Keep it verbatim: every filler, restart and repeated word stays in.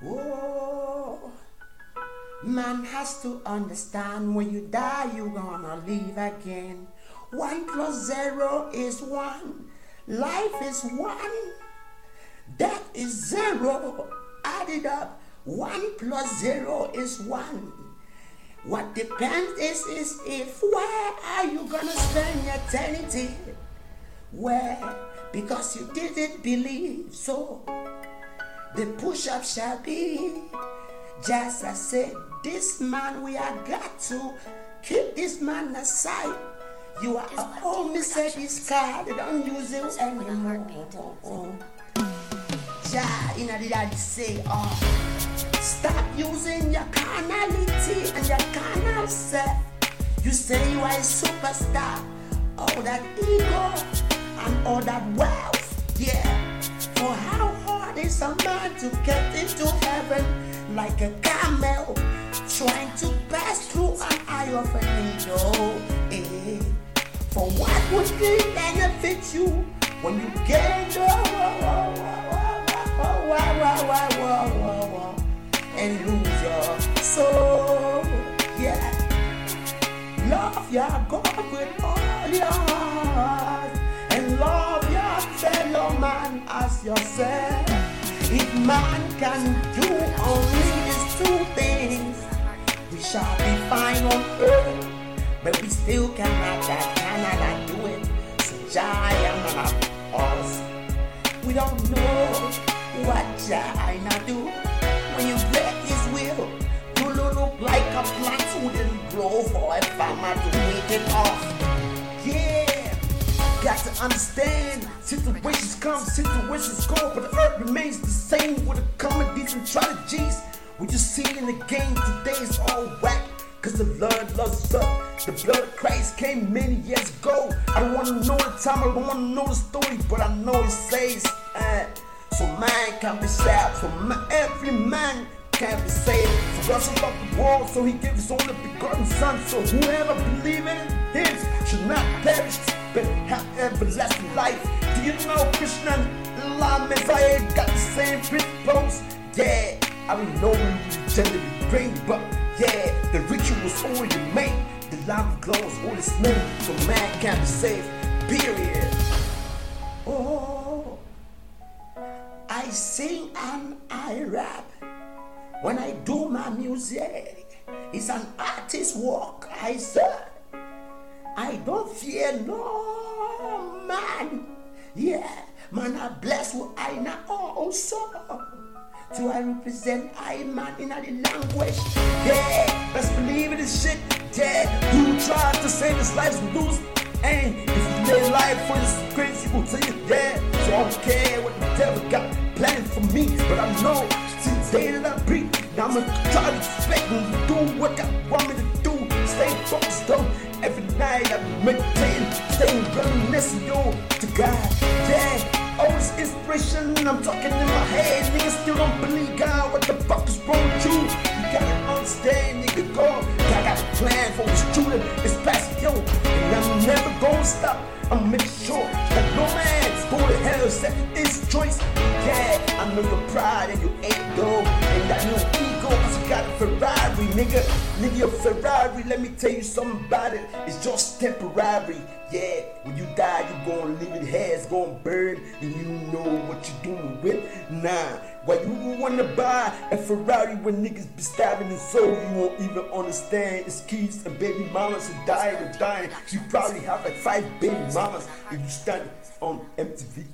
Whoa. Man has to understand, when you die you're gonna live again. One plus zero is one. Life is one. Death is zero. Add it up. One plus zero is one. What depends is, is if, where are you gonna spend eternity? Where? Because you didn't believe. So the push-up shall be. Just I said, this man, we have got to keep this man aside. You are a old Mercedes car, they don't use it anymore. Oh, oh. Ja, in a did say, oh, stop using your carnality and your carnal self. You say you are a superstar. All that ego and all that wealth, yeah. For how hard is a man to get into heaven like a camel trying to pass through an eye of a needle? Eh? For what would it benefit you when you get the and lose your soul? Yeah. Love your God with all your heart and love your fellow man as yourself. If man can do only these two things, we shall be fine on earth, but we still cannot, cannot do it. So Jah am not us. We don't know what Jah do. When you break his will, you look like a plant who didn't grow for a farmer to make it off. Yeah, got to understand, situations come, situations go, but the earth remains the same with the comedies and tragedies. What you see in the game today is all whack, cause the blood loves up. The blood of Christ came many years ago. I don't wanna know the time, I don't wanna know the story, but I know it says, uh, so man can be saved, so man, every man can be saved. For God so loved the world, so he gave his only begotten son, so whoever believes in him should not perish, but have everlasting life. Do you know Krishna and Allah Messiah got the same principles? Yeah, I don't know when you generally bring, but yeah, the rituals already made. The Lamb glows on his name, so man can be saved, period. Oh. I sing and I rap. When I do my music, it's an artist's work, I say. I don't fear no man. Yeah, man, I bless with I now also. Do I represent I man in the language? Yeah, best believe in this shit. Yeah, who tries to save his life to lose? And if you lay life for this crazy, will tell you that. So I don't care what the devil got planned for me, but I know since the day that I breathe, now I'ma try to expect me to do what God want me to do. Stay focused on every night I'm meditating, staying reminiscent to God. Yeah, all this inspiration I'm talking in my head, niggas still don't believe God. What the fuck is wrong with you? You gotta understand, nigga, God, God got a plan for his children. It's past yo. I'm never gonna stop. I'm making sure that no man's going to hell except his choice. Yeah, I know your pride and your ego and that new ego, cause you got a Ferrari, nigga. Nigga, your Ferrari, let me tell you something about it. It's just temporary. Yeah, when you die, you gonna leave it here. It's gonna burn, and you know what you're doing with. Nah, why you wanna buy a Ferrari when niggas be stabbing his soul? You won't even understand. It's kids and baby mamas who die and dying. You probably have like five baby mamas if you stand on M T V.